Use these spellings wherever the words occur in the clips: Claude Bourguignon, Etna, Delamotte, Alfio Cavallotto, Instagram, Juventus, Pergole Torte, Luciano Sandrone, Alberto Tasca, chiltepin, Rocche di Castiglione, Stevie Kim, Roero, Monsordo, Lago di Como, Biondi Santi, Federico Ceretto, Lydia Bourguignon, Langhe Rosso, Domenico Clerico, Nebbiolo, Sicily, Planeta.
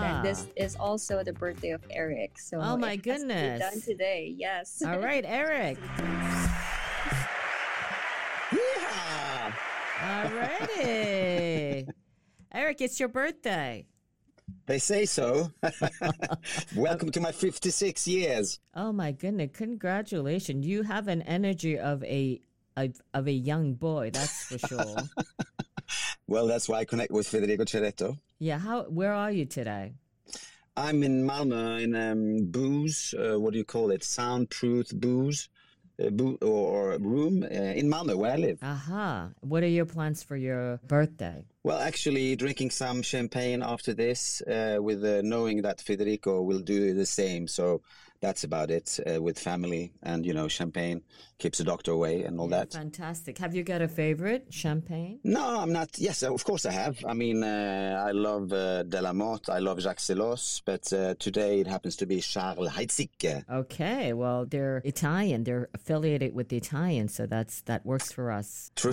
then this is also the birthday of Eric. So, oh my goodness! Done today, yes. All right, Eric. Yeah. All righty, Eric. It's your birthday. They say so. Welcome to my 56 years. Oh my goodness! Congratulations! You have an energy of a young boy. That's for sure. Well, that's why I connect with Federico Ceretto. Yeah, where are you today? I'm in Malmö in booze. What do you call it? Soundproof booze, or room in Malmö where I live. Aha! Uh-huh. What are your plans for your birthday? Well, actually, drinking some champagne after this, with knowing that Federico will do the same. So that's about it, with family and, you know, champagne keeps the doctor away and all that. Fantastic. Have you got a favorite champagne? No, I'm not. Yes, of course I have. I mean, I love Delamotte. I love Jacques Celos. But today it happens to be Charles Heidsieck. Okay. Well, they're Italian. They're affiliated with the Italians. So that works for us. True.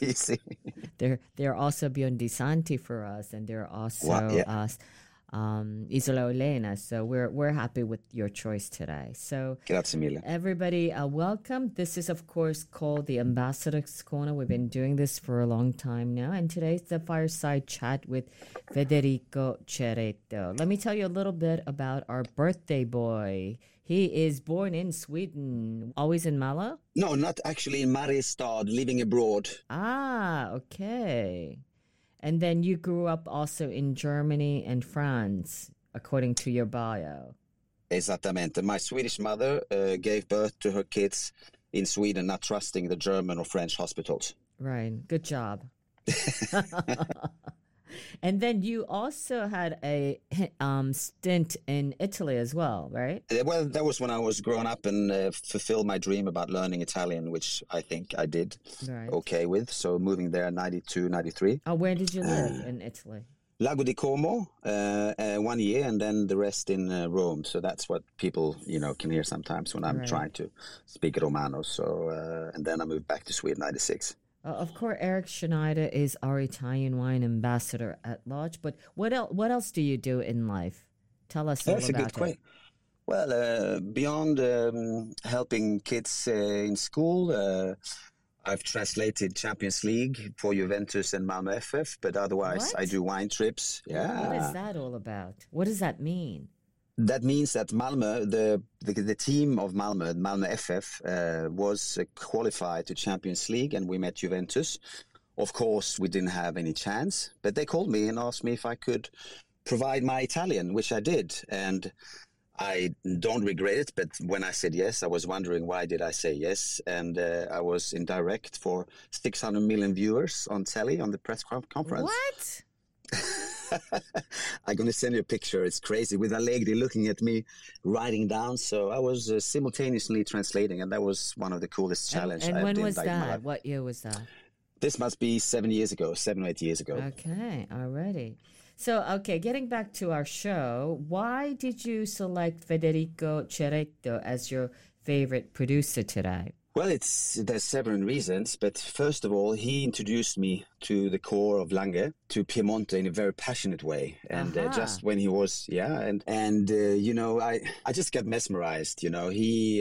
You see. They're also Biondi Santi for us. And they're also us. Yeah. Isola Elena. So we're happy with your choice today. So grazie mille. Everybody, welcome. This is, of course, called the Ambassador's Corner. We've been doing this for a long time now. And today's the fireside chat with Federico Ceretto. Let me tell you a little bit about our birthday boy. He is born in Sweden. Always in Malmö? No, not actually in Mariestad, living abroad. Ah, okay. And then you grew up also in Germany and France, according to your bio. Exactamente. My Swedish mother gave birth to her kids in Sweden, not trusting the German or French hospitals. Right. Good job. And then you also had a stint in Italy as well, right? Well, that was when I was growing up and fulfilled my dream about learning Italian, which I think I did okay with. So moving there in 92, 93. Oh, where did you live in Italy? Lago di Como, 1 year, and then the rest in Rome. So that's what people, you know, can hear sometimes when I'm trying to speak Romano. So, and then I moved back to Sweden, 96. Of course, Eric Schneider is our Italian wine ambassador at large. But what else do you do in life? Tell us all about it. Well, beyond helping kids in school, I've translated Champions League for Juventus and Malmö FF. But otherwise, I do wine trips. Yeah. What is that all about? What does that mean? That means that Malmö, the team of Malmö FF, was qualified to Champions League, and we met Juventus. Of course, we didn't have any chance, but they called me and asked me if I could provide my Italian, which I did. And I don't regret it, but when I said yes, I was wondering why did I say yes. And I was in direct for 600 million viewers on telly on the press conference. What? I'm going to send you a picture. It's crazy. With Allegri looking at me, writing down. So I was simultaneously translating, and that was one of the coolest challenges. And when was that? What year was that? This must be 7 or 8 years ago. Okay, already. So, okay, getting back to our show, why did you select Federico Ceretto as your favorite producer today? Well, there's several reasons, but first of all, he introduced me to the core of Langhe, to Piemonte in a very passionate way. And just when he was, you know, I just got mesmerized, you know. He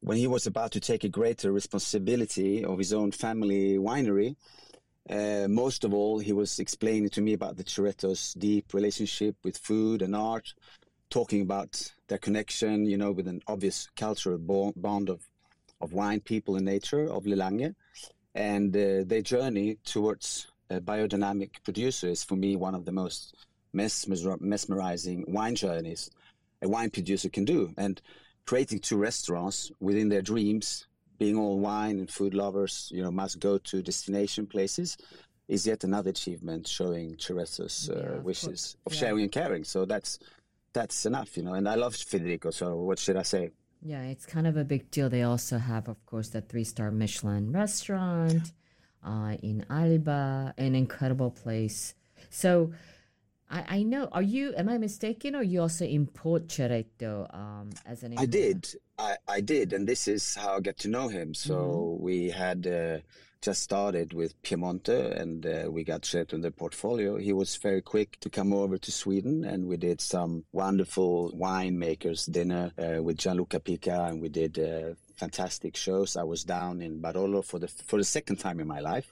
when he was about to take a greater responsibility of his own family winery, most of all, he was explaining to me about the Ceretto's deep relationship with food and art, talking about their connection, you know, with an obvious cultural bond of wine, people, and nature of Langhe. And their journey towards biodynamic producer is, for me, one of the most mesmerizing wine journeys a wine producer can do. And creating two restaurants within their dreams, being all wine and food lovers, you know, must go to destination places, is yet another achievement showing Ceretto's wishes of sharing and caring. So that's enough, you know. And I love Federico, so what should I say? Yeah, it's kind of a big deal. They also have, of course, the 3-star Michelin restaurant in Alba, an incredible place. So I know, am I mistaken, or you also import Ceretto as an importer? I did, and this is how I get to know him. So we had just started with Piemonte, and we got Ceretto in the portfolio. He was very quick to come over to Sweden, and we did some wonderful winemakers dinner with Gianluca Pica, and we did fantastic shows. I was down in Barolo for the second time in my life.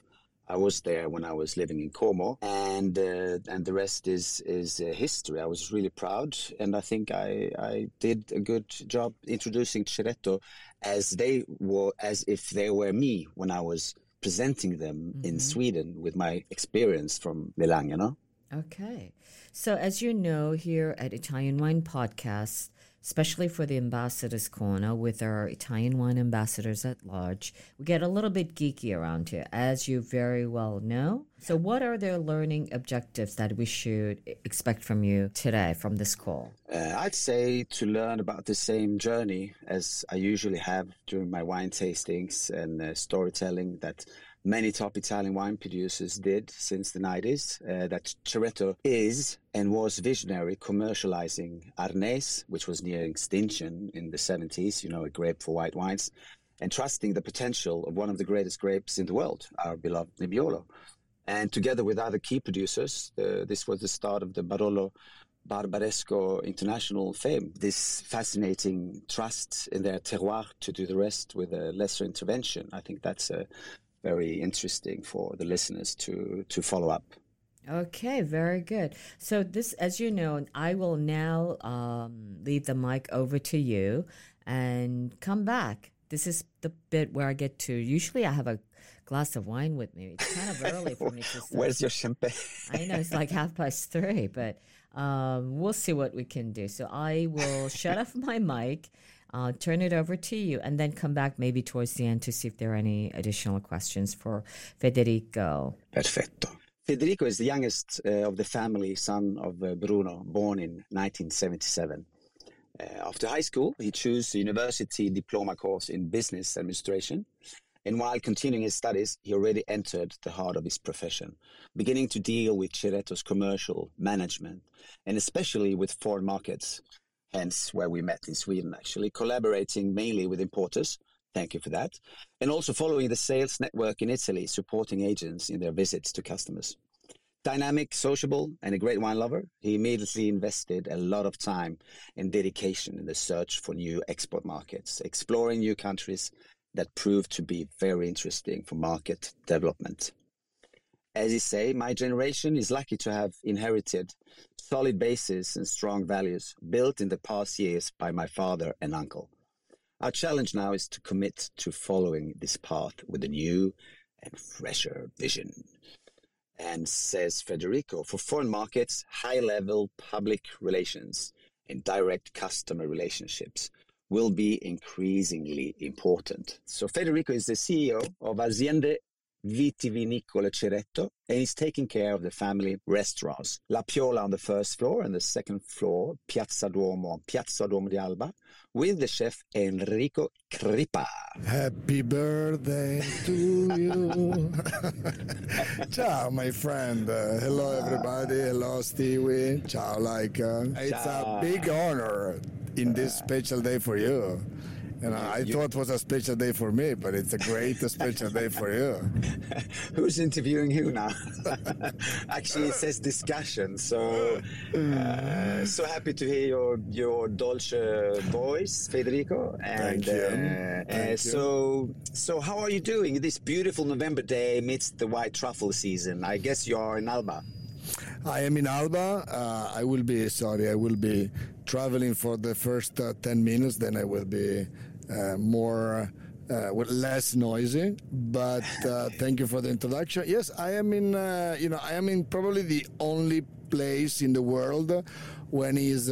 I was there when I was living in Como, and the rest is history. I was really proud, and I think I did a good job introducing Ceretto as if they were me when I was presenting them in Sweden with my experience from Langhe, you know? Okay. So as you know, here at Italian Wine Podcast, especially for the Ambassadors Corner with our Italian wine ambassadors at large, we get a little bit geeky around here, as you very well know. So what are their learning objectives that we should expect from you today, from this call? I'd say to learn about the same journey as I usually have during my wine tastings and storytelling that many top Italian wine producers did since the 90s, that Ceretto is and was visionary commercializing Arneis, which was near extinction in the 70s, you know, a grape for white wines, and trusting the potential of one of the greatest grapes in the world, our beloved Nebbiolo. And together with other key producers, this was the start of the Barolo Barbaresco international fame, this fascinating trust in their terroir to do the rest with a lesser intervention. I think that's very interesting for the listeners to follow up. Okay, very good. So this, as you know, I will now leave the mic over to you and come back. This is the bit where I get to, usually I have a glass of wine with me. It's kind of early for me to start. Where's your champagne? I know, it's like 3:30, but we'll see what we can do. So I will shut off my mic, turn it over to you, and then come back maybe towards the end to see if there are any additional questions for Federico. Perfetto. Federico is the youngest of the family, son of Bruno, born in 1977. After high school, he chose a university diploma course in business administration. And while continuing his studies, he already entered the heart of his profession, beginning to deal with Ceretto's commercial management, and especially with foreign markets, hence where we met in Sweden, actually, collaborating mainly with importers. Thank you for that. And also following the sales network in Italy, supporting agents in their visits to customers. Dynamic, sociable, and a great wine lover, he immediately invested a lot of time and dedication in the search for new export markets, exploring new countries that proved to be very interesting for market development. As you say, my generation is lucky to have inherited solid bases and strong values built in the past years by my father and uncle. Our challenge now is to commit to following this path with a new and fresher vision. And says Federico, for foreign markets, high-level public relations and direct customer relationships will be increasingly important. So Federico is the CEO of Aziende Vitivinicole Ceretto, and he's taking care of the family restaurants, La Piola on the first floor and the second floor, Piazza Duomo di Alba, with the chef Enrico Crippa. Happy birthday to you. Ciao, my friend. Hello, everybody. Hello, Stewie. Ciao, Laika. It's a big honor in this special day for you. And I thought it was a special day for me, but it's a great special day for you. Who's interviewing who now? Actually, it says discussion. So, so happy to hear your dolce voice, Federico. And, thank you. So how are you doing this beautiful November day amidst the white truffle season? I guess you are in Alba. I am in Alba. I will be traveling for the first 10 minutes. Then I will be less noisy. But thank you for the introduction. Yes, I am in. I am in probably the only place in the world when is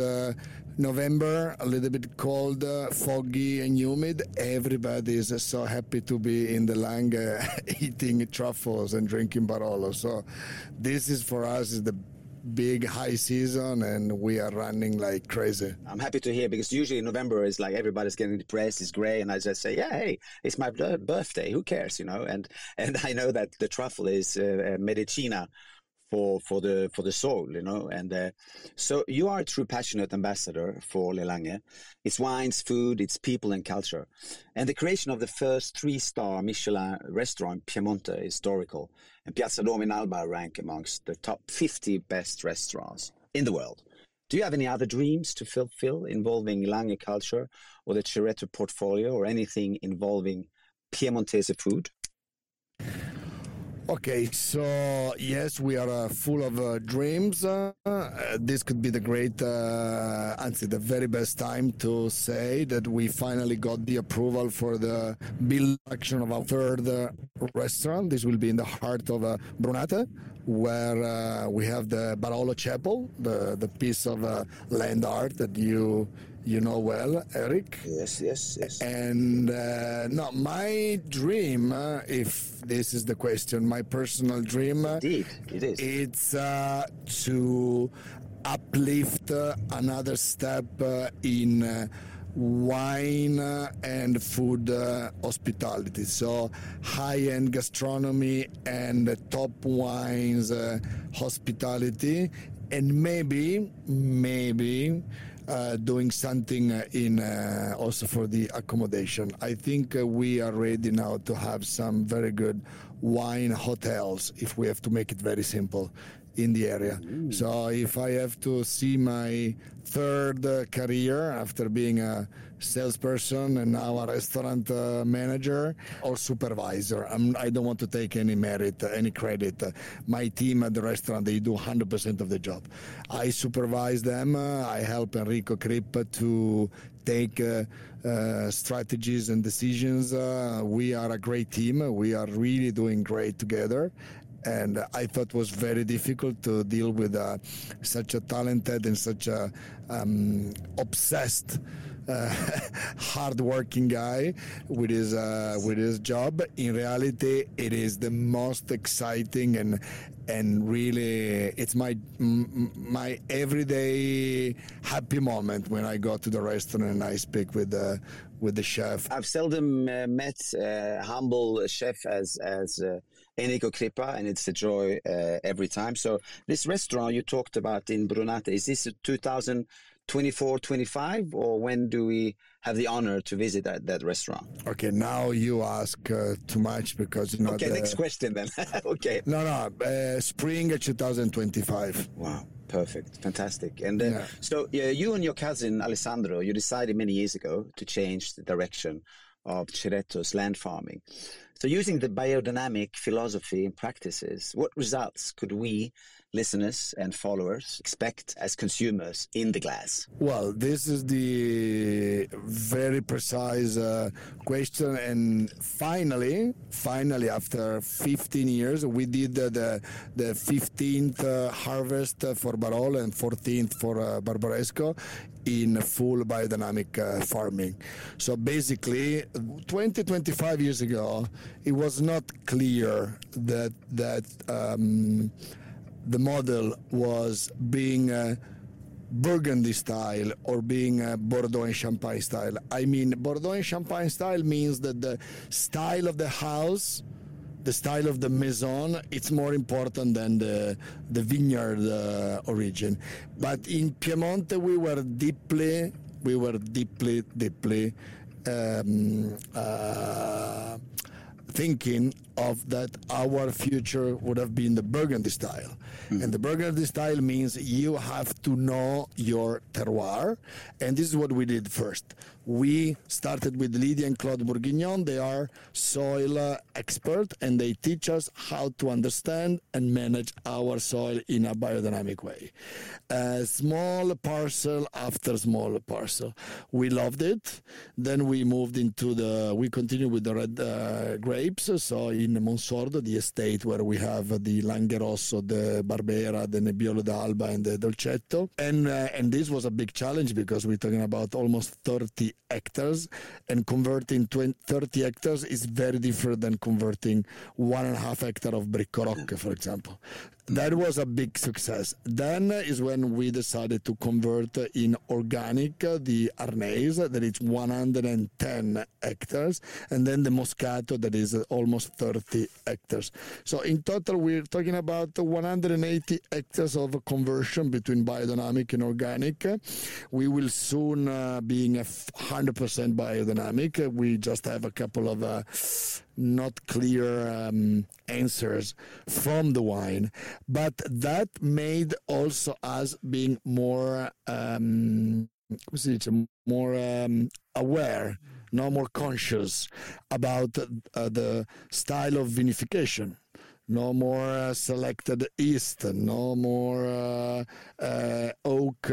November, a little bit cold, foggy and humid. Everybody is so happy to be in the Langhe eating truffles and drinking Barolo. So this is for us is the big high season, and we are running like crazy. I'm happy to hear, because usually November is like everybody's getting depressed, it's gray, and I just say, yeah, hey, it's my birthday, who cares, you know? And I know that the truffle is Medicina for the soul, you know. And so you are a true passionate ambassador for Le Lange. It's wines, food, it's people and culture. And the creation of the first 3-star Michelin restaurant, Piemonte, is historical. And Piazza Duomo in Alba rank amongst the top 50 best restaurants in the world. Do you have any other dreams to fulfill involving Lange culture or the Ceretto portfolio or anything involving Piemontese food? Okay, so yes, we are full of dreams. This could be the great, the very best time to say that we finally got the approval for the build action of our third restaurant. This will be in the heart of Brunate, where we have the Barolo Chapel, the piece of land art that you know well, Eric. Yes. And my dream, if this is the question, my personal dream, indeed, it is. It's to uplift another step in wine and food hospitality. So high-end gastronomy and top wines hospitality, and maybe. Doing something in also for the accommodation. I think we are ready now to have some very good wine hotels, if we have to make it very simple, in the area. Ooh. So if I have to see my third career after being a salesperson and now a restaurant manager or supervisor, I don't want to take any merit, any credit. My team at the restaurant, they do 100% of the job. I supervise them. I help Enrico Crippa to take strategies and decisions. We are a great team. We are really doing great together. And I thought it was very difficult to deal with such a talented and such a obsessed, hard-working guy with his job. In reality, it is the most exciting and really, it's my everyday happy moment when I go to the restaurant and I speak with the chef. I've seldom met a humble chef as Enrico Crippa, and it's a joy every time. So this restaurant you talked about in Brunate, is this 2024-25, or when do we have the honor to visit that restaurant? Okay, now you ask too much, because you know. Okay, next question then. Okay. No, spring 2025. Wow, perfect, fantastic. And you and your cousin Alessandro, you decided many years ago to change the direction of Ceretto's land farming. So using the biodynamic philosophy and practices, what results could we, listeners and followers, expect as consumers in the glass? Well, this is the very precise question. And finally, after 15 years, we did the 15th harvest for Barolo and 14th for Barbaresco in full biodynamic farming. So basically, 25 years ago, it was not clear that the model was being Burgundy style or being Bordeaux and Champagne style. I mean, Bordeaux and Champagne style means that the style of the house, the style of the maison, it's more important than the vineyard origin. But in Piemonte, we were deeply thinking of that our future would have been the Burgundy style. Mm-hmm. And the Burgundy style means you have to know your terroir, and this is what we did first. We started with Lydia and Claude Bourguignon. They are soil expert, and they teach us how to understand and manage our soil in a biodynamic way. Small parcel after small parcel. We loved it. Then we moved into we continue with the red grapes. So in Monsordo, the estate where we have the Langhe Rosso, the Barbera, the Nebbiolo d'Alba, and the Dolcetto. And this was a big challenge because we're talking about almost 30 hectares, and converting 30 hectares is very different than converting 1.5 hectare of Bricco Rocche, for example. That was a big success. Then is when we decided to convert in organic the Arneis, that is 110 hectares, and then the Moscato, that is almost 30 hectares. So in total, we're talking about 180 hectares of conversion between biodynamic and organic. We will soon being 100% biodynamic. We just have a couple of not clear answers from the wine, but that made also us being more aware, no more conscious about the style of vinification. No more selected yeast, no more oak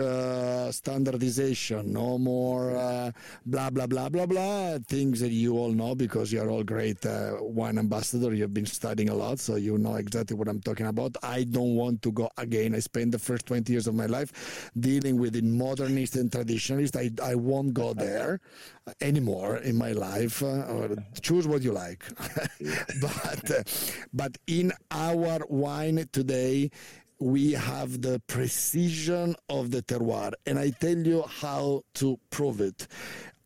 standardization, no more blah, blah, blah, blah, blah, things that you all know because you're all great wine ambassador. You've been studying a lot, so you know exactly what I'm talking about. I don't want to go again. I spent the first 20 years of my life dealing with the modernist and traditionalist. I won't go there anymore in my life. Or choose what you like. But in our wine today, we have the precision of the terroir. And I tell you how to prove it.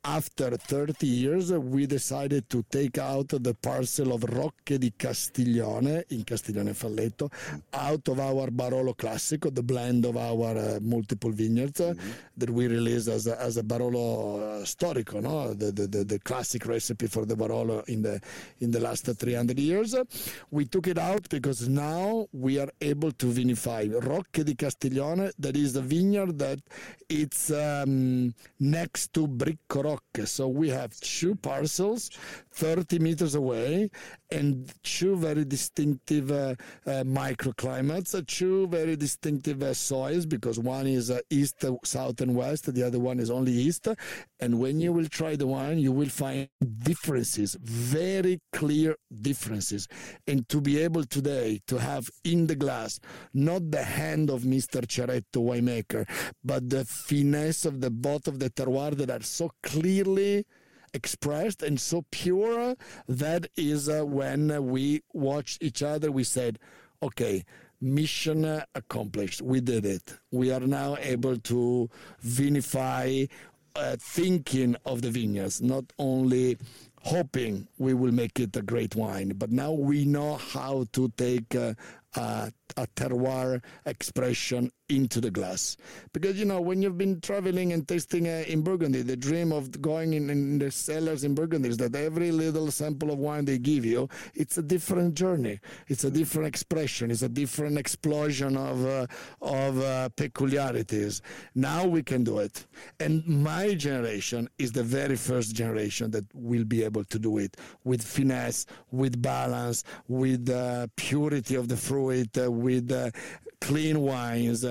After 30 years, we decided to take out the parcel of Rocche di Castiglione, in Castiglione Falletto, out of our Barolo Classico, the blend of our multiple vineyards that we released as a Barolo storico, no? The classic recipe for the Barolo in the last 300 years. We took it out because now we are able to vinify Rocche di Castiglione, that is the vineyard that it's next to Bricco Rocche. So we have two parcels 30 meters away, and two very distinctive microclimates, two very distinctive soils, because one is east, south, and west, the other one is only east. And when you will try the wine, you will find differences, very clear differences. And to be able today to have in the glass, not the hand of Mr. Ceretto winemaker, but the finesse of the both of the terroir that are so clearly expressed and so pure, that is when we watched each other, we said, okay, mission accomplished. We did it. We are now able to vinify thinking of the vineyards, not only hoping we will make it a great wine, but now we know how to take a terroir expression into the glass. Because, you know, when you've been traveling and tasting in Burgundy, the dream of going in the cellars in Burgundy is that every little sample of wine they give you, it's a different journey. It's a different expression. It's a different explosion of peculiarities. Now we can do it. And my generation is the very first generation that will be able to do it with finesse, with balance, with purity of the fruit, with clean wines.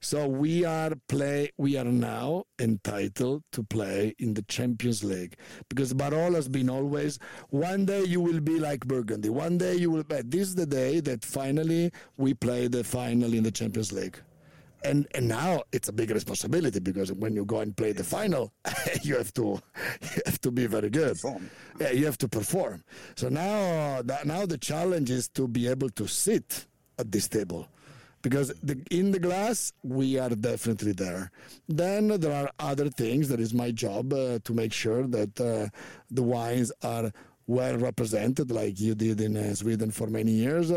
So we are now entitled to play in the Champions League, because Barolo has been always, one day you will be like Burgundy, one day you will be. This is the day that finally we play the final in the Champions League. And now it's a big responsibility, because when you go and play the final, you have to be very good. Perform. Yeah, you have to perform. So now the challenge is to be able to sit at this table, because in the glass we are definitely there. Then there are other things that is my job to make sure that the wines are well represented, like you did in Sweden for many years,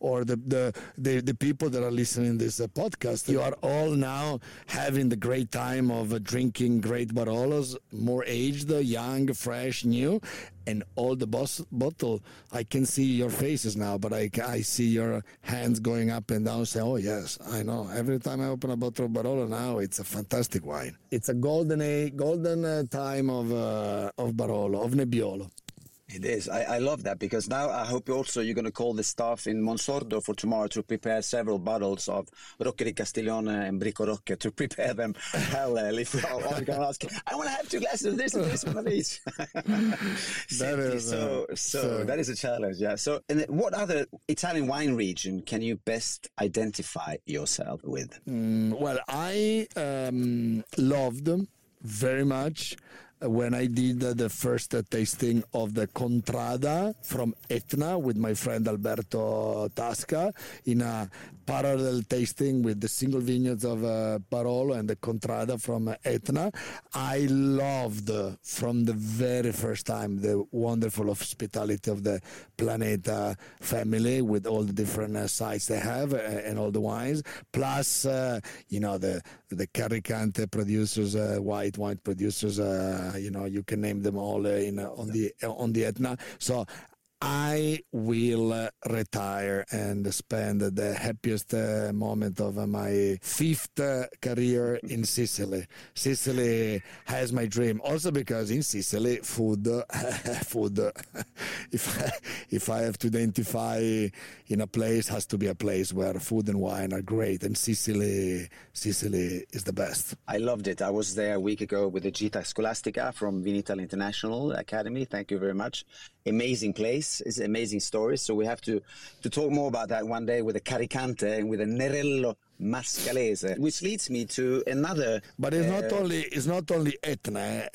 or the people that are listening to this podcast. You are all now having the great time of drinking great Barolos, more aged, young, fresh, new, and all the bottle. I can see your faces now, but I see your hands going up and down, saying, oh yes, I know. Every time I open a bottle of Barolo now, it's a fantastic wine. It's a golden time of Barolo, of Nebbiolo. It is. I love that, because now I hope also you're going to call the staff in Monsordo for tomorrow to prepare several bottles of Rocche di Castiglione and Bricco Rocche, to prepare them. Hell, if I'm going to ask, I want to have two glasses of this and this one of each. That is a challenge, yeah. So, and what other Italian wine region can you best identify yourself with? Well, I loved them very much when I did the first tasting of the Contrada from Etna with my friend Alberto Tasca, in a parallel tasting with the single vineyards of Barolo and the Contrada from Etna. I loved from the very first time the wonderful hospitality of the Planeta family, with all the different sites they have and all the wines, plus the Carricante producers, white wine producers, you can name them all on the Etna. So I will retire and spend the happiest moment of my fifth career in Sicily. Sicily has my dream, also because in Sicily, food. If I have to identify in a place, has to be a place where food and wine are great, and Sicily is the best. I loved it. I was there a week ago with the Gita Scolastica from Vinital International Academy. Thank you very much. Amazing place, it's amazing stories. So we have to talk more about that one day, with a Caricante and with a Nerello Mascalese, which leads me to another. But it's not only Etna.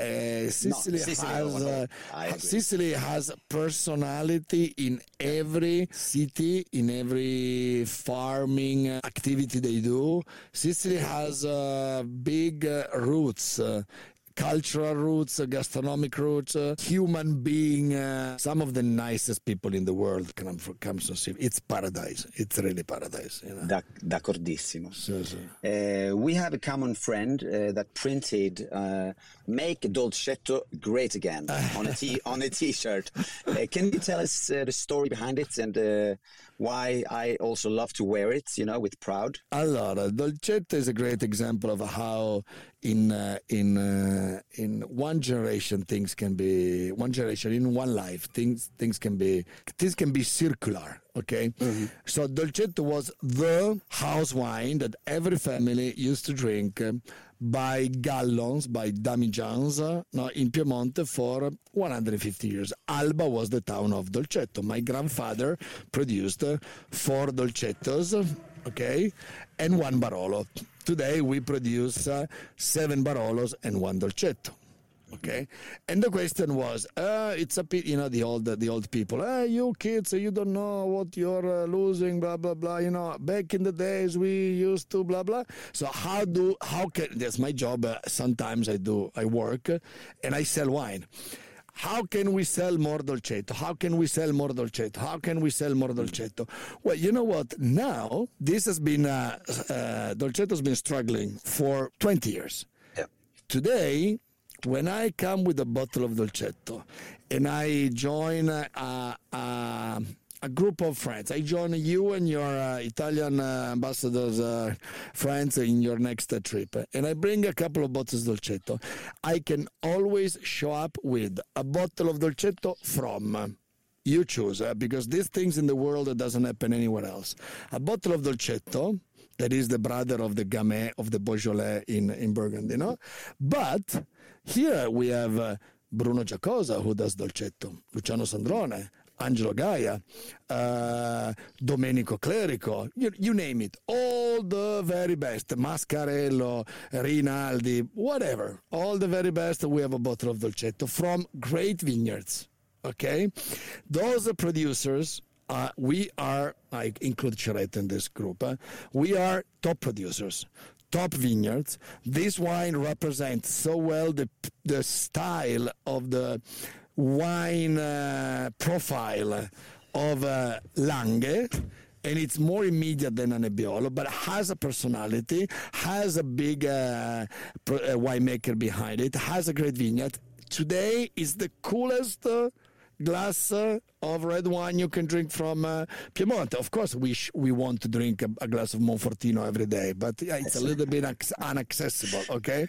Sicily has personality in every city, in every farming activity they do. Sicily has big roots. Cultural roots, gastronomic roots, human being. Some of the nicest people in the world comes from Sicily. It's paradise. It's really paradise. You know? D'accordissimo. Sì, sì. We have a common friend that printed "Make Dolcetto Great Again" on a T-shirt. Can you tell us the story behind it and why I also love to wear it? You know, with proud. Allora, Dolcetto is a great example of how in one generation things can be in one life things can be circular. Okay, mm-hmm. So Dolcetto was the house wine that every family used to drink by gallons, by damigians, in Piemonte for 150 years. Alba was the town of Dolcetto. My grandfather produced 4 Dolcettos, okay, and 1 Barolo. Today we produce 7 Barolos and 1 Dolcetto. Okay, and the question was, it's a bit, the old people, you kids, you don't know what you're losing, blah blah blah. Back in the days we used to blah blah. So how can that's my job? Sometimes I work, and I sell wine. How can we sell more Dolcetto? How can we sell more Dolcetto? How can we sell more Dolcetto? Well, you know what? Now this has been Dolcetto has been struggling for 20 years. Yeah. Today, when I come with a bottle of Dolcetto and I join a group of friends, I join you and your Italian ambassador's friends in your next trip, and I bring a couple of bottles of Dolcetto, I can always show up with a bottle of Dolcetto from... You choose, because these things in the world doesn't happen anywhere else. A bottle of Dolcetto, that is the brother of the Gamay, of the Beaujolais in Burgundy, But here we have Bruno Giacosa, who does Dolcetto, Luciano Sandrone, Angelo Gaia, Domenico Clerico, you name it. All the very best, Mascarello, Rinaldi, whatever. All the very best, we have a bottle of Dolcetto from great vineyards, okay? Those producers, I include Ceretto in this group, we are top producers. Top vineyards. This wine represents so well the style of the wine profile of Langhe, and it's more immediate than a Nebbiolo, but has a personality, has a big winemaker behind it, has a great vineyard. Today is the coolest glass of red wine you can drink from Piemonte. Of course, we want to drink a glass of Monfortino every day, but it's a little bit inaccessible, okay?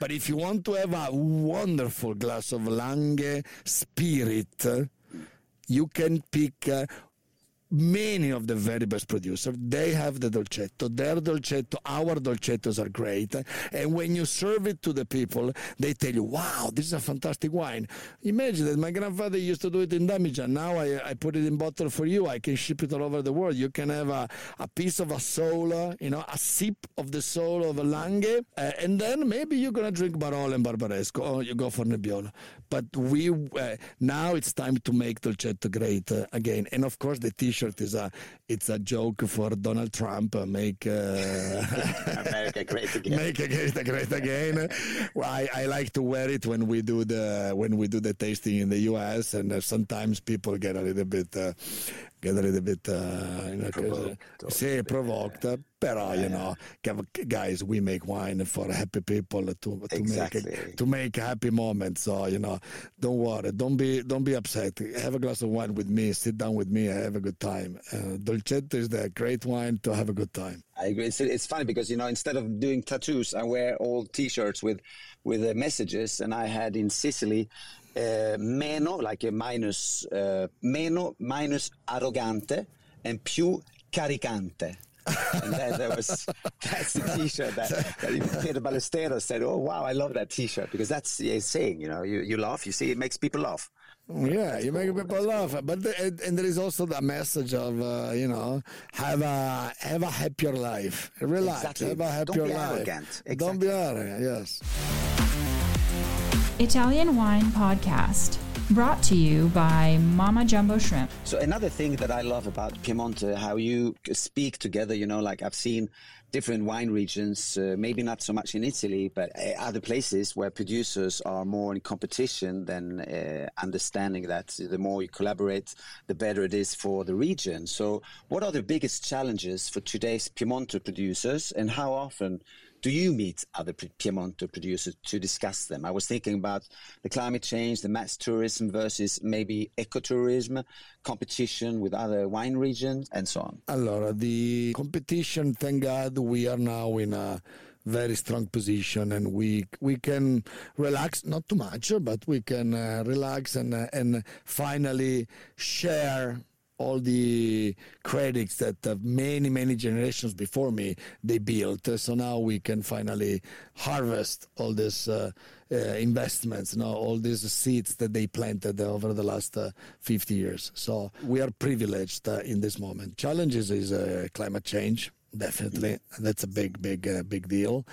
But if you want to have a wonderful glass of Langhe spirit, you can pick many of the very best producers. They have the Dolcetto, their Dolcetto, our Dolcettos are great. And when you serve it to the people, they tell you, wow, this is a fantastic wine. Imagine that my grandfather used to do it in Damijan. Now I put it in bottle for you. I can ship it all over the world. You can have a piece of a soul, you know, a sip of the soul of a Langhe. And then maybe you're going to drink Barolo and Barbaresco, or you go for Nebbiolo. But we now it's time to make Dolcetto great again. And of course, the tissue it's a joke for Donald Trump. Make America great again. Make America great again. Well, I like to wear it when we do the tasting in the US, and sometimes people get a little bit provoked. But you know, guys, we make wine for happy people to make happy moments. So you know, don't worry, don't be upset. Have a glass of wine with me. Sit down with me. Have a good time. Dolcetto is the great wine to have a good time. I agree. It's funny because you know, instead of doing tattoos, I wear old T-shirts with messages, and I had in Sicily. Meno, like a minus, meno, minus arrogante, and più caricante. And then that's the T-shirt that Peter Ballesteros said, oh, wow, I love that T-shirt, because that's a saying, you know, you laugh, you see, it makes people laugh. Yeah, that's you make people laugh, cool. But and there is also the message of you know, have a happier life, relax, exactly. Have a happier life. Exactly. Don't be arrogant. Yes. Italian Wine Podcast, brought to you by Mama Jumbo Shrimp. So another thing that I love about Piemonte, how you speak together, you know, like I've seen different wine regions, maybe not so much in Italy, but other places where producers are more in competition than understanding that the more you collaborate, the better it is for the region. So what are the biggest challenges for today's Piemonte producers, and how often do you meet other Piemonte producers to discuss them? I was thinking about the climate change, the mass tourism versus maybe ecotourism, competition with other wine regions, and so on. Allora, the competition, thank God, we are now in a very strong position, and we can relax, not too much, but we can relax and finally share all the credits that many generations before me they built. So now we can finally harvest all these investments, you know, all these seeds that they planted over the last 50 years. So we are privileged in this moment. Challenges is climate change. Definitely. That's a big deal.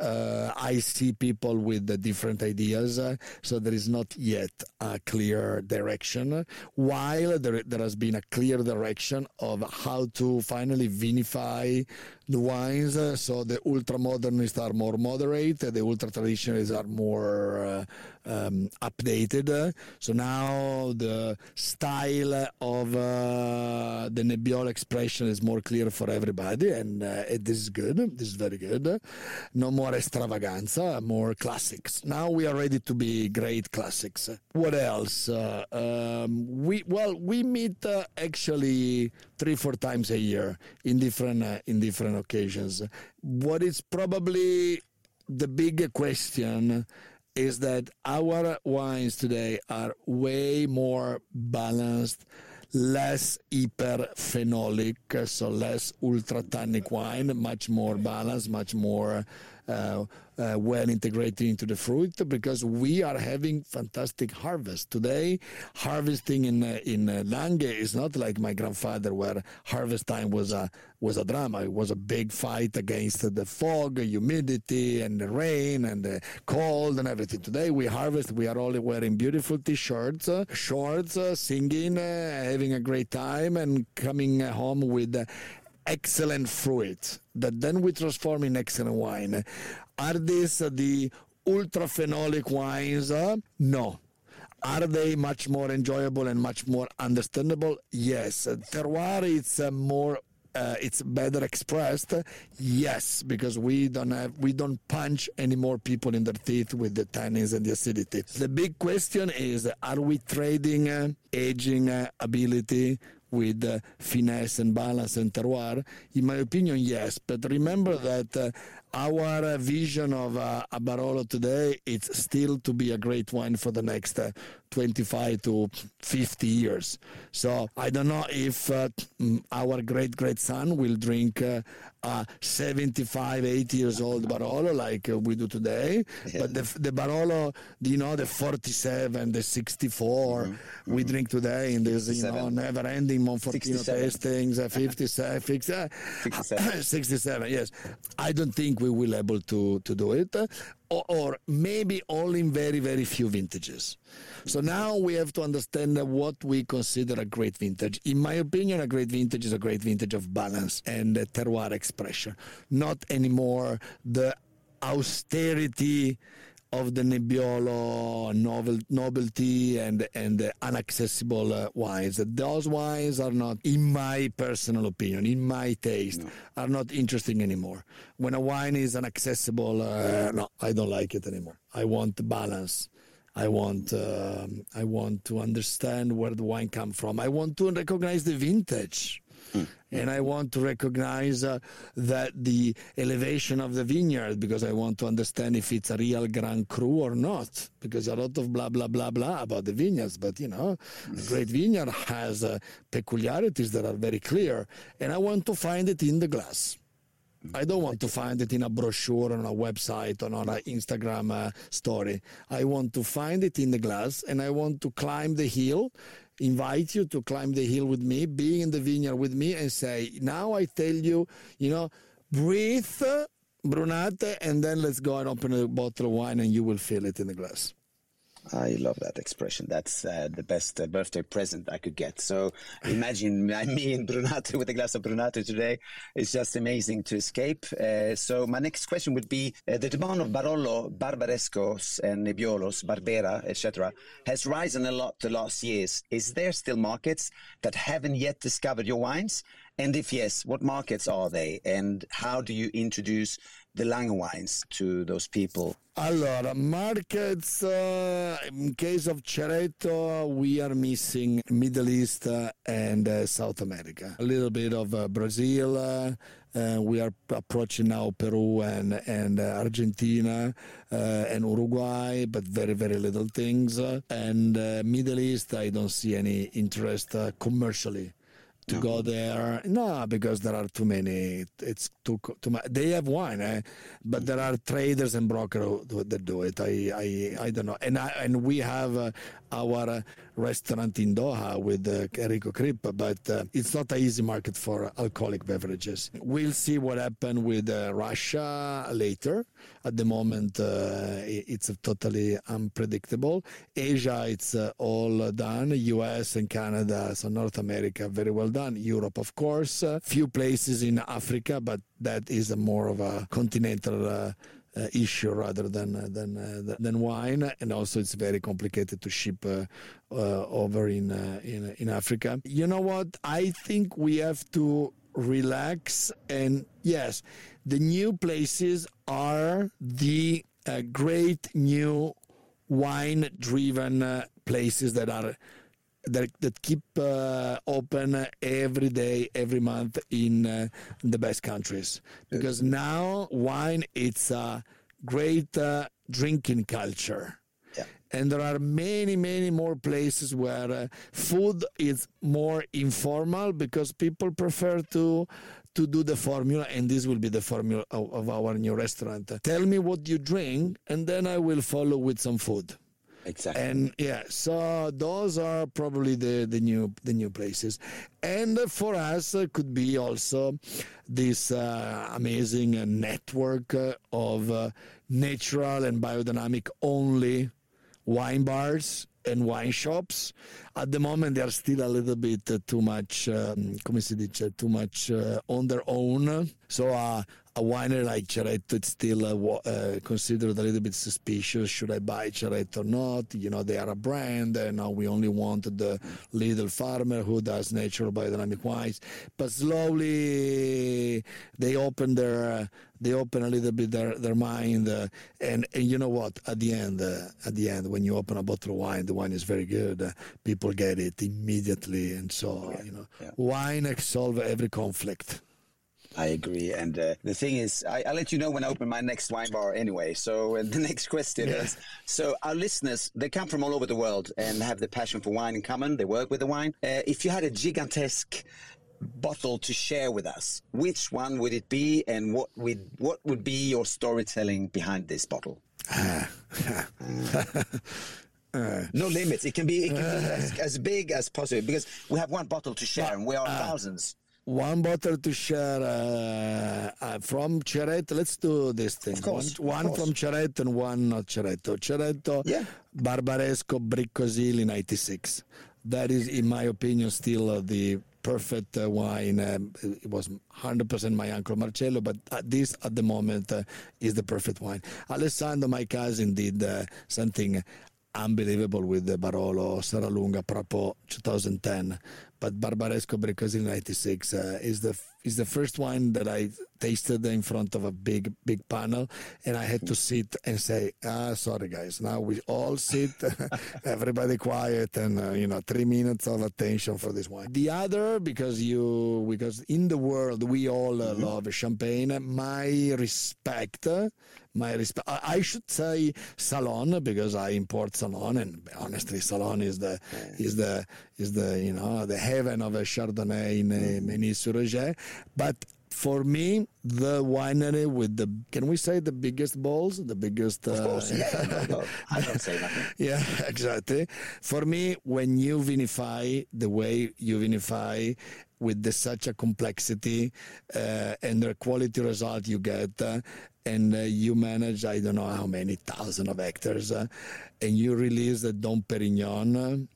I see people with different ideas, so there is not yet a clear direction. While there has been a clear direction of how to finally vinify the wines, so the ultra-modernists are more moderate, the ultra-traditionalists are more updated. So now the style of the Nebbiolo expression is more clear for everybody, and this is good. This is very good. No more extravaganza, more classics. Now we are ready to be great classics. What else? We meet actually 3-4 times a year in different occasions. What is probably the big question is that our wines today are way more balanced, less hyperphenolic, so less ultra-tannic wine, much more balanced, much more well integrated into the fruit, because we are having fantastic harvest today. Harvesting in Langhe is not like my grandfather, where harvest time was a drama. It was a big fight against the fog, humidity, and the rain, and the cold, and everything. Today we harvest. We are all wearing beautiful T-shirts, shorts, singing, having a great time, and coming home with excellent fruit that then we transform in excellent wine. Are these the ultra-phenolic wines? No. Are they much more enjoyable and much more understandable? Yes. Terroir, it's more, it's better expressed. Yes, because we don't punch any more people in their teeth with the tannins and the acidity. The big question is: are we trading aging ability with finesse and balance and terroir? In my opinion, yes. But remember that our vision of a Barolo today, it's still to be a great wine for the next 25 to 50 years. So I don't know if our great-great-son will drink a 75, 80 years old Barolo like we do today. Yeah. But the Barolo, you know, the 47, the 64, mm-hmm. we drink today in this, you know, never-ending Monfortino 67. Tastings, 57, 67, yes. I don't think we will able to do it, or maybe only in very, very few vintages. So now we have to understand what we consider a great vintage. In my opinion, a great vintage is a great vintage of balance and terroir expression, not anymore the austerity of the Nebbiolo novelty and the inaccessible wines. Those wines are not, in my personal opinion, in my taste, are not interesting anymore. When a wine is inaccessible, no, I don't like it anymore. I want balance. I want to understand where the wine comes from. I want to recognize the vintage. And I want to recognize that the elevation of the vineyard, because I want to understand if it's a real Grand Cru or not, because a lot of blah, blah, blah, blah about the vineyards. But, you know, a great vineyard has peculiarities that are very clear, and I want to find it in the glass. I don't want to find it in a brochure, on a website, or on an Instagram story. I want to find it in the glass, and I want to climb the hill, invite you to climb the hill with me, be in the vineyard with me, and say, now I tell you, you know, breathe Brunate, and then let's go and open a bottle of wine, and you will feel it in the glass. I love that expression. That's the best birthday present I could get. So imagine me in Brunate with a glass of Brunate today. It's just amazing to escape. So my next question would be, the demand of Barolo, Barbarescos, and Nebbiolos, Barbera, etc. has risen a lot the last years. Is there still markets that haven't yet discovered your wines? And if yes, what markets are they? And how do you introduce the Langhe wines to those people? Allora, markets, in case of Ceretto, we are missing Middle East and South America. A little bit of Brazil. We are approaching now Peru and Argentina and Uruguay, but very, very little things. And Middle East, I don't see any interest commercially. To go there, no, because there are too many. It's too much. They have wine, but there are traders and brokers that do it. I don't know. And we have our restaurant in Doha with Enrico Crippa, but it's not an easy market for alcoholic beverages. We'll see what happens with Russia later. At the moment, it's totally unpredictable. Asia, it's all done. U.S. and Canada, so North America, very well done. Europe, of course, few places in Africa, but that is more of a continental issue rather than wine, and also it's very complicated to ship over in Africa. You know what? I think we have to relax, and yes, the new places are the great new wine-driven places that are. That keep open every day, every month in the best countries. Because now wine, it's a great drinking culture. Yeah. And there are many, many more places where food is more informal because people prefer to do the formula, and this will be the formula of our new restaurant. Tell me what you drink, and then I will follow with some food. Exactly. And yeah, so those are probably the new places. And for us, could be also this amazing network of natural and biodynamic only wine bars and wine shops. At the moment, they are still a little bit too much on their own. So a winery like Ceretto, it's still considered a little bit suspicious. Should I buy Ceretto or not? You know, they are a brand, and now we only want the little farmer who does natural biodynamic wines. But slowly they open a little bit their mind, and you know what? At the end, when you open a bottle of wine, the wine is very good. People get it immediately, and so wine solve every conflict. I agree, and the thing is, I'll let you know when I open my next wine bar anyway. So the next question is, so our listeners, they come from all over the world and have the passion for wine in common. They work with the wine. If you had a gigantesque bottle to share with us, which one would it be, and what would be your storytelling behind this bottle? No limits. It can be as big as possible, because we have one bottle to share, and we are thousands. One bottle to share from Ceretto. Let's do this thing. Of course, one from Ceretto and one not Ceretto. Ceretto, Barbaresco Briccosili 96. That is, in my opinion, still the perfect wine. It was 100% my uncle Marcello, but this at the moment is the perfect wine. Alessandro, my cousin, did something unbelievable with the Barolo, Saralunga, Prapo, 2010. But Barbaresco Briccosili 96 is the first wine that I tasted in front of a big panel, and I had to sit and say, sorry guys, now we all sit, everybody quiet, and 3 minutes of attention for this wine. The other, because in the world we all love champagne. My respect. I should say Salon, because I import Salon, and honestly, Salon is the the heaven of a Chardonnay in Ménil-sur-Roger. But for me, the winery with the, can we say the biggest balls? The biggest... Of course, I don't say nothing. Yeah, exactly. For me, when you vinify the way you vinify with such a complexity and the quality result you get, and you manage, I don't know how many thousand of hectares, and you release the Dom Perignon...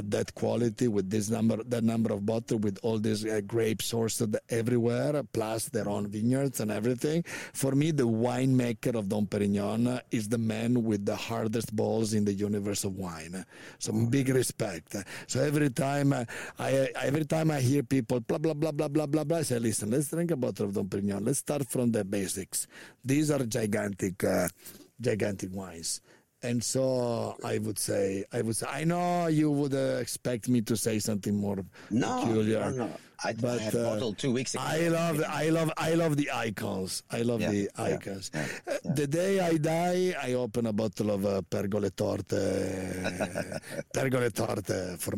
at that quality, with that number of bottles, with all these grapes sourced everywhere, plus their own vineyards and everything. For me, the winemaker of Dom Perignon is the man with the hardest balls in the universe of wine. So big respect. So every time I hear people blah blah blah blah blah blah blah, I say, listen, let's drink a bottle of Dom Perignon. Let's start from the basics. These are gigantic wines. And so I would say, I know you would expect me to say something more peculiar. No. I had a bottle 2 weeks ago. I love the icons. Yeah. The day I die, I open a bottle of Pergole Torte. Pergole Torte for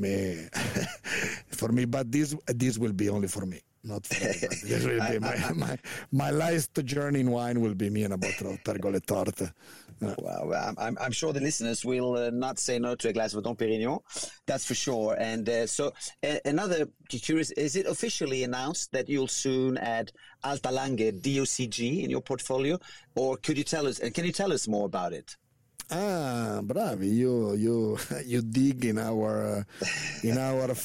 me. But this will be only for me. Not for everybody. This will be my last journey in wine will be me and a bottle of Pergole Torte. Well, I'm sure the listeners will not say no to a glass of Dom Perignon. That's for sure. And so another curious, is it officially announced that you'll soon add Alta Langa DOCG in your portfolio? Or could you tell us, and can you tell us more about it? Bravi, you dig in our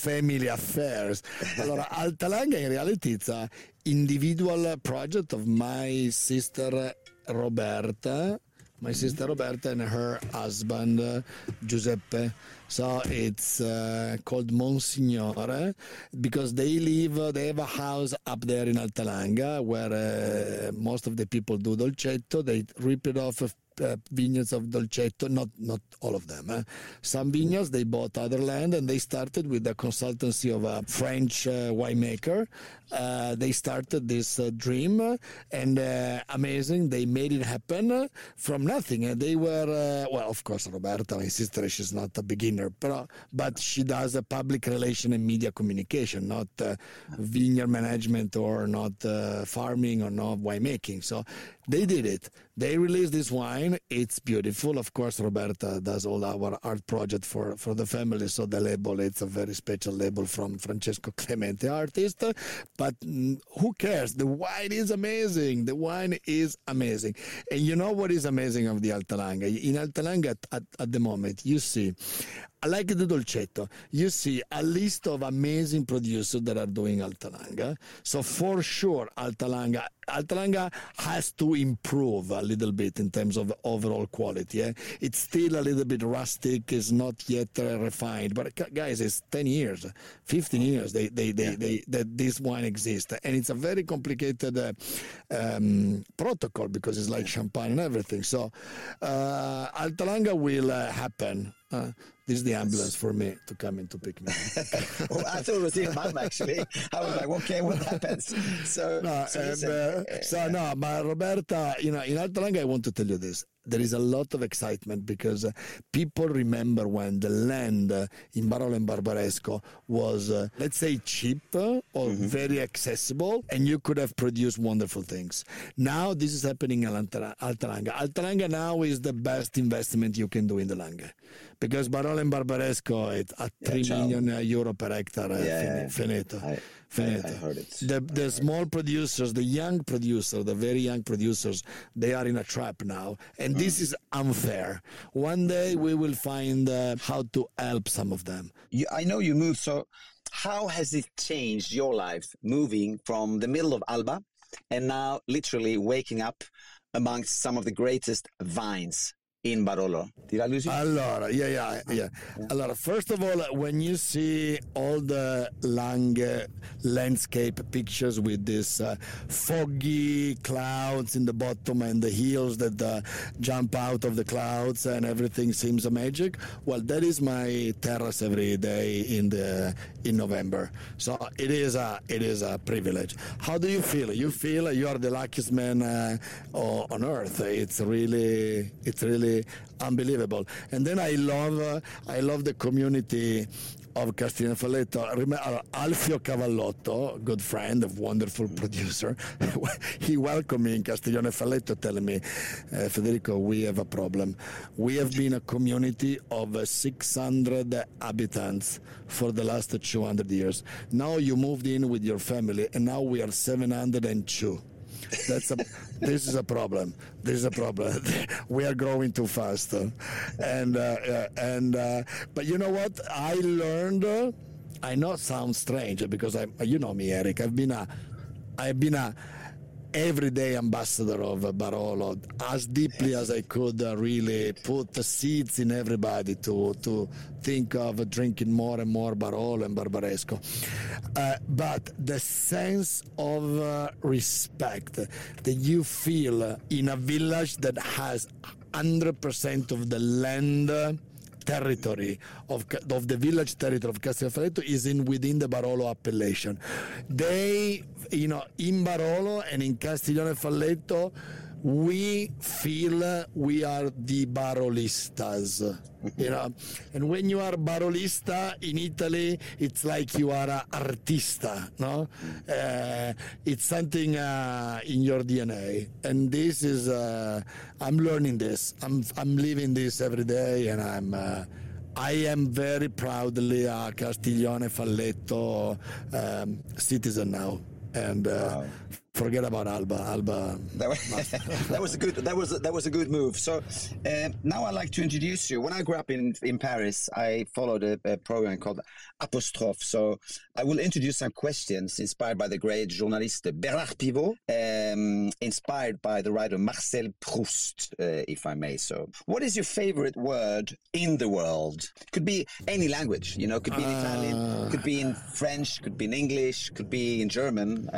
family affairs. Allora, Alta Langa, in reality, it's an individual project of my sister Roberta. My sister Roberta and her husband, Giuseppe. So it's called Monsignore, because they have a house up there in Alta Langa where most of the people do Dolcetto. They rip it off of vineyards of Dolcetto, not all of them. Some vineyards, they bought other land, and they started with the consultancy of a French winemaker. They started this dream, and amazing, they made it happen from nothing. And they were, well, of course, Roberta, my sister, she's not a beginner, but she does public relation and media communication, not vineyard management, or not farming, or not winemaking. So they did it. They released this wine. It's beautiful. Of course, Roberta does all our art project for the family. So the label, it's a very special label from Francesco Clemente, artist. But who cares? The wine is amazing. And you know what is amazing of the Alta Langa? In Alta Langa, at the moment, you see like the Dolcetto, you see a list of amazing producers that are doing Alta Langa. So for sure, Alta Langa has to improve a little bit in terms of overall quality. Eh? It's still a little bit rustic. It's not yet refined. But guys, it's 10 years, 15 years that this wine exists. And it's a very complicated protocol because it's like champagne and everything. So Alta Langa will happen. This is the ambulance for me to come in to pick me. Well, I thought it was your mum, actually. I was like, okay, what happens? But Roberta, in Alta Langa, I want to tell you this. There is a lot of excitement because people remember when the land in Barolo and Barbaresco was, let's say, cheap or very accessible, and you could have produced wonderful things. Now this is happening in Alta Langa. Alta Langa now is the best investment you can do in the Langhe, because Barolo and Barbaresco it's at 3 million euro per hectare. Finito. I heard it. Producers, the very young producers, they are in a trap now. And this is unfair. One day we will find how to help some of them. I know you moved, so how has it changed your life moving from the middle of Alba and now literally waking up amongst some of the greatest vines in Barolo? Did I lose you? Allora, first of all, when you see all the Langhe landscape pictures with these foggy clouds in the bottom and the hills that jump out of the clouds and everything seems a magic, well, that is my terrace every day in November. So it is a privilege. How do you feel? You feel you are the luckiest man on earth. It's really unbelievable. And then I love the community of Castiglione Falletto. Alfio Cavallotto, good friend, a wonderful producer, he welcomed me in Castiglione Falletto telling me, Federico, we have a problem. We have been a community of 600 inhabitants for the last 200 years. Now you moved in with your family and now we are 702. This is a problem. We are growing too fast, but you know what? I learned. I know it sounds strange because you know me, Eric. I've been a everyday ambassador of Barolo, as deeply as I could really put the seeds in everybody to think of drinking more and more Barolo and Barbaresco. But the sense of respect that you feel in a village that has 100% of the land territory of the village territory of Castiglione Falletto is within the Barolo appellation. They, in Barolo and in Castiglione Falletto, we feel we are the Barolistas, And when you are Barolista in Italy, it's like you are an artista, no? It's something in your DNA. And this is, I'm learning this. I'm living this every day, and I am very proudly a Castiglione Falletto citizen now. And wow. Forget about Alba. That was a good move. So now I'd like to introduce you. When I grew up in Paris, I followed a program called Apostrophe. So I will introduce some questions inspired by the great journalist Bernard Pivot, inspired by the writer Marcel Proust, if I may. So what is your favorite word in the world? Could be any language, could be in Italian, could be in French, could be in English, could be in German.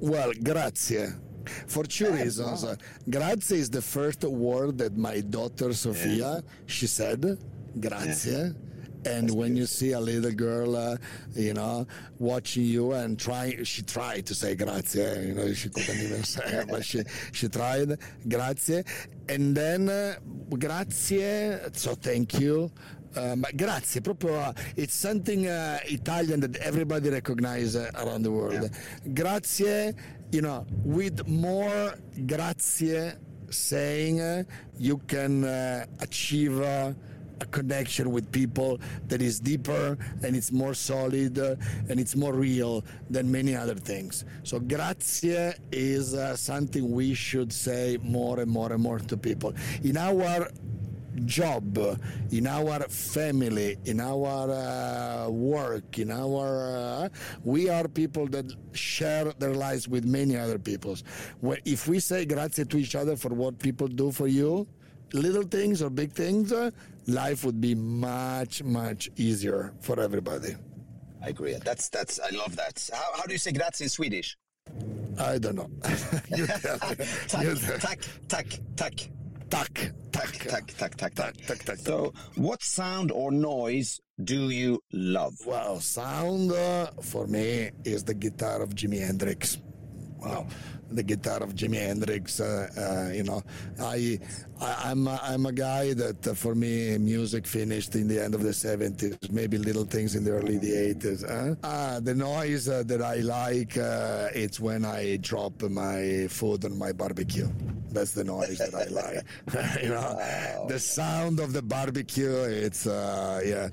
Well, grazie. For two reasons. Grazie is the first word that my daughter Sofia, she said, grazie. Yeah. And that's when beautiful. You see a little girl, watching you and she tried to say grazie. She couldn't even say it, but she tried grazie. And then grazie, so thank you. Ma grazie, proprio. It's something Italian that everybody recognizes around the world. Yeah. Grazie, with more grazie saying, you can achieve a connection with people that is deeper and it's more solid and it's more real than many other things. So grazie is something we should say more and more and more to people. In our job, in our family, in our work, in our we are people that share their lives with many other peoples. If we say grazie to each other for what people do for you, little things or big things, life would be much easier for everybody. I agree. That's I love that. How do you say grazie in Swedish? I don't know. You tell me. Tack. Tack. So, what sound or noise do you love? Well, sound for me is the guitar of Jimi Hendrix. Wow. The guitar of Jimi Hendrix, you know, I'm a guy that for me music finished in the end of the 70s, maybe little things in the early 80s. The noise that I like, it's when I drop my food on my barbecue. That's the noise that I like. You know, wow. The sound of the barbecue. It's yeah,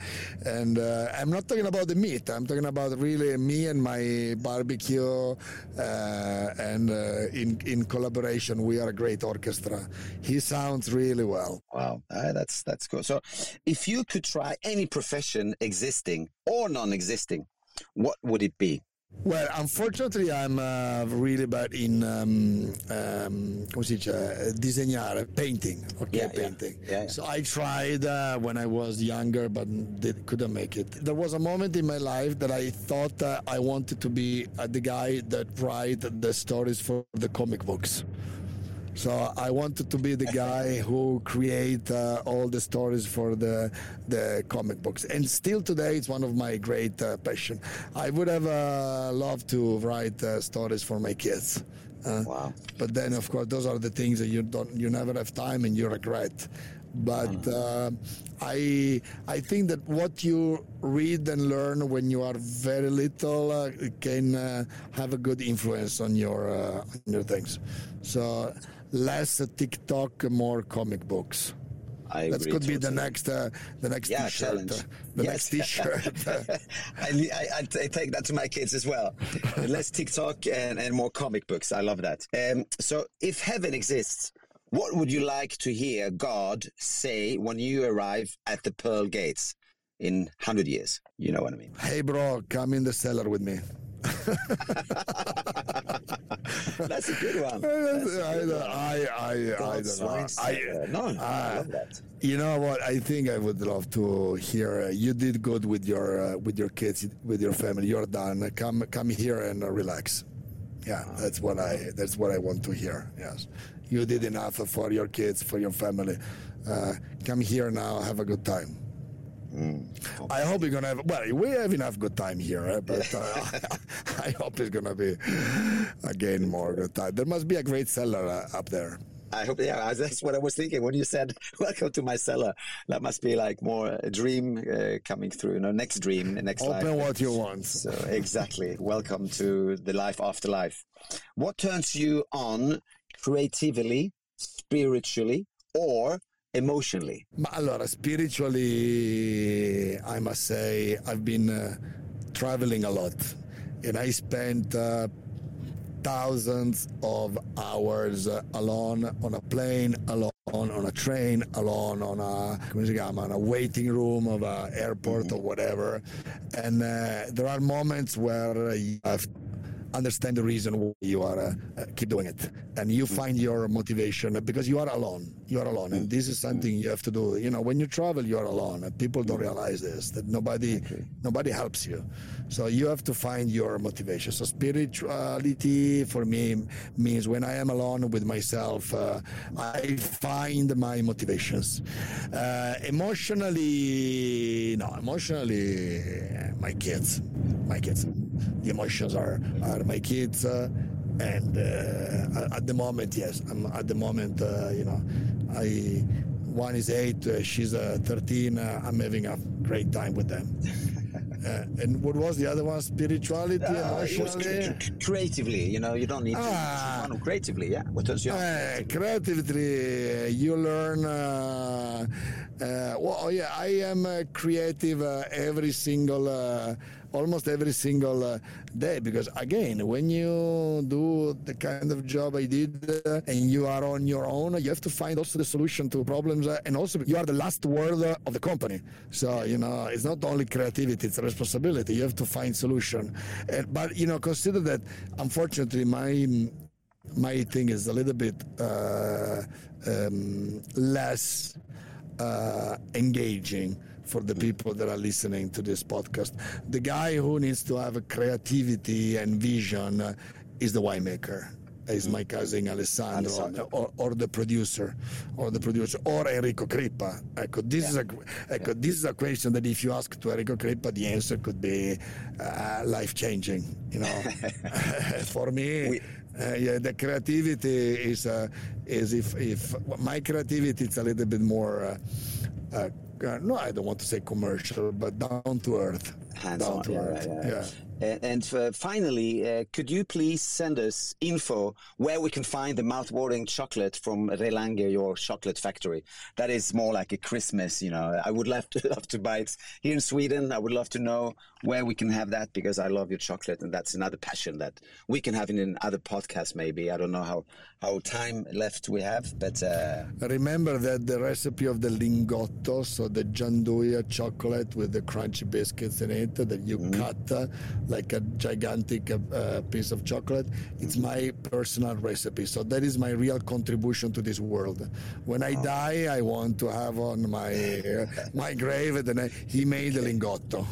and I'm not talking about the meat. I'm talking about really me and my barbecue, and in collaboration, we are a great orchestra. He sounds really well. Wow, that's cool. So, if you could try any profession, existing or non-existing, what would it be? Well, unfortunately, I'm really bad in disegnare, painting. Okay, yeah, painting. Yeah. Yeah. So I tried when I was younger, but couldn't make it. There was a moment in my life that I thought I wanted to be the guy that write the stories for the comic books. So I wanted to be the guy who create all the stories for the comic books. And still today, it's one of my great passion. I would have loved to write stories for my kids. Wow. But then, of course, those are the things that you never have time and you regret. But I think that what you read and learn when you are very little can have a good influence on your things. So less TikTok, more comic books. That could be the next T-shirt. Next T-shirt. I take that to my kids as well. Less TikTok and more comic books. I love that. So if heaven exists, what would you like to hear God say when you arrive at the pearl gates in 100 years? You know what I mean? Hey, bro, come in the cellar with me. That's a good one. I don't know. I love that. You know what? I think I would love to hear. You did good with your kids, with your family. You're done. Come here and relax. Yeah, that's what I want to hear. Yes, you did enough for your kids, for your family. Come here now. Have a good time. I hope we're gonna have. Well, we have enough good time here, but I hope it's gonna be again more good time. There must be a great cellar up there. I hope. Yeah, that's what I was thinking when you said "Welcome to my cellar." That must be like more a dream coming through. You know, next dream, next life. Open what you want. So exactly. Welcome to the life after life. What turns you on creatively, spiritually, or emotionally? Ma allora, spiritually, I must say I've been traveling a lot, and I spent thousands of hours alone on a plane, alone on a train, alone on a waiting room of an airport or whatever. And there are moments where you have understand the reason why you are keep doing it, and you find your motivation because you are alone, and this is something you have to do. You know, when you travel, you are alone, and people don't realize this, that nobody helps you, so you have to find your motivation. So spirituality for me means when I am alone with myself, I find my motivations. Emotionally, my kids. The emotions are my kids, and at the moment, yes, I'm at the moment, you know, one is 8, she's 13. I'm having a great time with them. And what was the other one? Spirituality, emotionally, creatively. You know, you don't need to creatively. Yeah, what does your creatively? You learn. Well, yeah, I am creative every single, almost every single day, because again, when you do the kind of job I did and you are on your own, you have to find also the solution to problems, and also you are the last word of the company. So, you know, it's not only creativity, it's responsibility. You have to find solution. But, you know, consider that, unfortunately, my thing is a little bit less engaging for the people that are listening to this podcast. The guy who needs to have a creativity and vision is the winemaker, is my cousin Alessandro. Or the producer, or Enrico Crippa. This is a question that if you ask to Enrico Crippa, the answer could be life-changing. You know, for me. The creativity is if my creativity is a little bit more. No, I don't want to say commercial, but down to earth. Hands-on, yeah. And finally, could you please send us info where we can find the mouth-watering chocolate from Langhe, your chocolate factory? That is more like a Christmas, you know. I would love to buy it here in Sweden. I would love to know where we can have that, because I love your chocolate, and that's another passion that we can have in another podcast maybe. I don't know how time left we have, but... Remember that the recipe of the lingotto, so the gianduja chocolate with the crunchy biscuits in it, that you cut like a gigantic piece of chocolate. It's my personal recipe, so that is my real contribution to this world. When I die, I want to have on my my grave that he made the lingotto.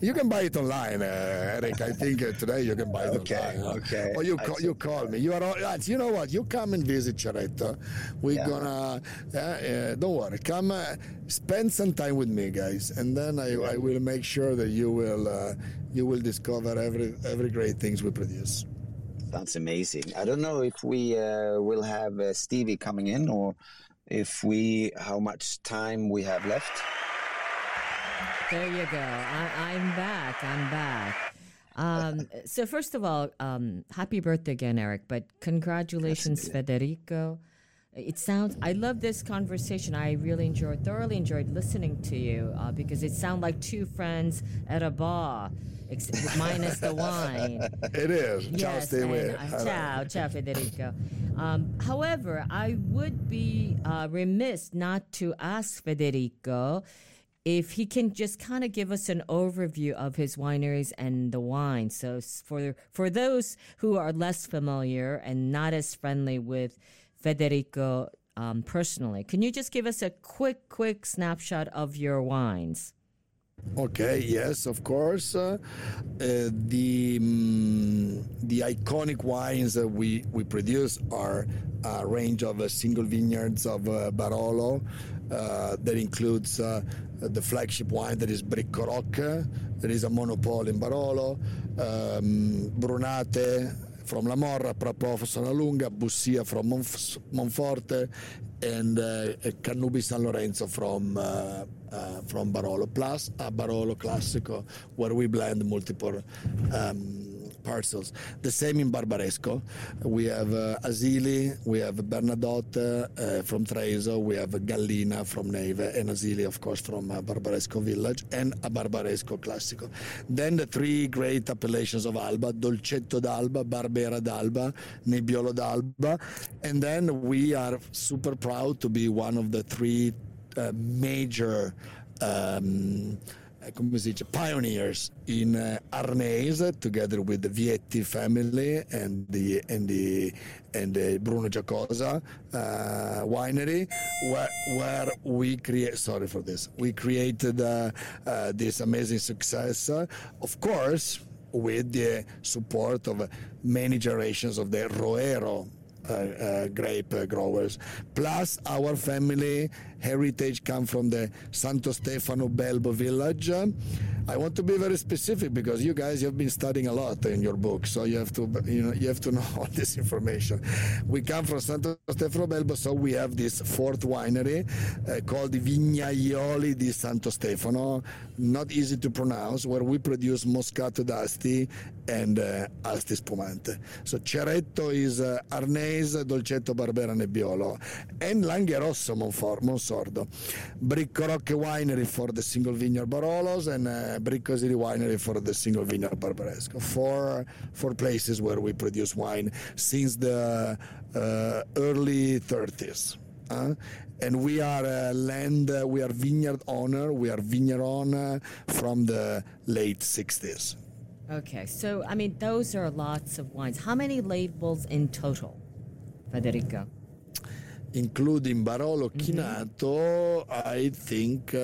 You can buy it online, Eric. I think today you can buy it online. Okay. Or you call me. You are all, you know what? You come and visit Ceretto. We're gonna don't worry. Come spend some time with me, guys, and then I will make sure that you will discover every great things we produce. That's amazing. I don't know if we will have Stevie coming in, or how much time we have left. There you go. I'm back. So first of all, happy birthday again, Eric. But congratulations, Federico. I love this conversation. I really thoroughly enjoyed listening to you because it sounded like two friends at a bar, minus the wine. It is. Yes, ciao, ciao, Federico. However, I would be remiss not to ask Federico if he can just kind of give us an overview of his wineries and the wine. So for those who are less familiar and not as friendly with Federico personally, can you just give us a quick snapshot of your wines? Okay, yes, of course. The iconic wines that we produce are a range of single vineyards of Barolo that includes the flagship wine that is Bricco Rocche, that is a monopole in Barolo, Brunate from La Morra, Prapo, Sonalunga, Bussia from Monforte, and Cannubi San Lorenzo from Barolo, plus a Barolo Classico, where we blend multiple parcels. The same in Barbaresco. We have Asili, we have Bernadotte from Treviso, we have Gallina from Neve, and Asili, of course, from Barbaresco Village, and a Barbaresco Classico. Then the three great appellations of Alba: Dolcetto d'Alba, Barbera d'Alba, Nebbiolo d'Alba. And then we are super proud to be one of the three major pioneers in Arneis, together with the Vietti family and the Bruno Giacosa winery, where we create. Sorry for this. We created this amazing success, of course, with the support of many generations of the Roero grape growers, plus our family heritage comes from the Santo Stefano Belbo village. I want to be very specific because you guys have been studying a lot in your book, so you have to know all this information. We come from Santo Stefano Belbo, so we have this fourth winery called Vignaioli di Santo Stefano, not easy to pronounce, where we produce Moscato d'Asti and Asti Spumante. So Ceretto is Arneis, Dolcetto, Barbera, Nebbiolo, and Langhe Rosso, Monsordo. Bricco Rocche winery for the single vineyard Barolos, and Bricco winery for the single vineyard Barbaresco. Four places where we produce wine since the early 30s. And we are we are vineyard owner, from the late 60s. Okay, so, I mean, those are lots of wines. How many labels in total, Federico? Including Barolo, Chinato, I think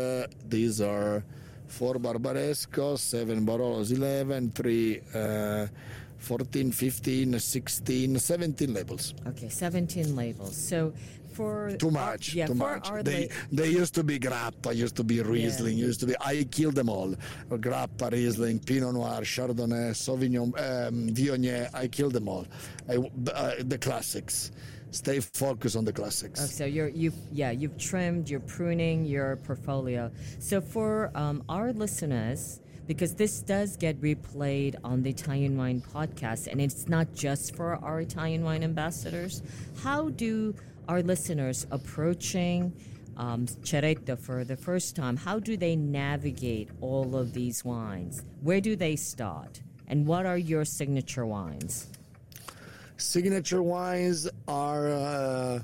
these are 4 Barbaresco, 7 Barolos, 11, 3... 14, 15, 16, 17 labels. Okay, 17 labels. So for... Too much. They used to be Grappa, used to be Riesling, I killed them all. Grappa, Riesling, Pinot Noir, Chardonnay, Sauvignon, Viognier, I killed them all. The classics. Stay focused on the classics. Oh, so you've trimmed, you're pruning your portfolio. So for our listeners... Because this does get replayed on the Italian Wine Podcast, and it's not just for our Italian wine ambassadors. How do our listeners approaching Ceretto for the first time, how do they navigate all of these wines? Where do they start? And what are your signature wines? Signature wines are,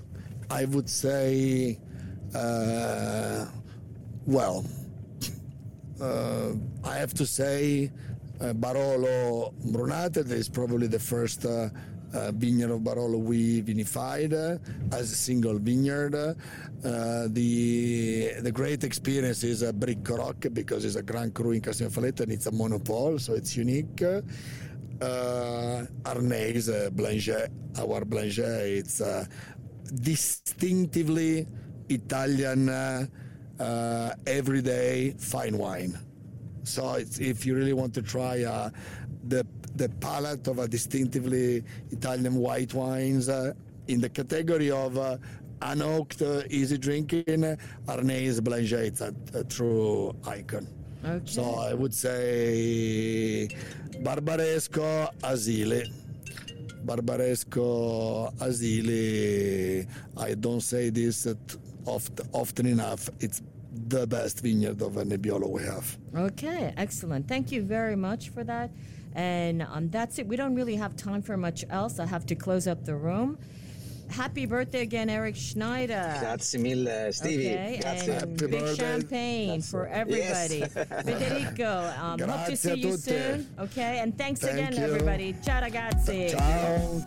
I would say, I have to say Barolo Brunate is probably the first vineyard of Barolo we vinified as a single vineyard. The great experience is a Bricco Rocche because it's a Grand Cru in Castiglione Falletto and it's a monopole, so it's unique. Arneis, our Blanchet, it's distinctively Italian everyday fine wine. So it's, if you really want to try the palate of a distinctively Italian white wines in the category of unoaked, easy drinking, Arneis Blanchet is a true icon. Okay. So I would say Barbaresco Asili. I don't say this often enough. It's the best vineyard of Nebbiolo we have. Okay, excellent. Thank you very much for that. And that's it. We don't really have time for much else. I have to close up the room. Happy birthday again, Eric Schneider. Grazie mille, Stevie. Okay, grazie. And happy big birthday. Champagne grazie. For everybody. Yes. Federico, hope to see you soon. Okay, and thank you. Everybody. Ciao, ragazzi. Ciao.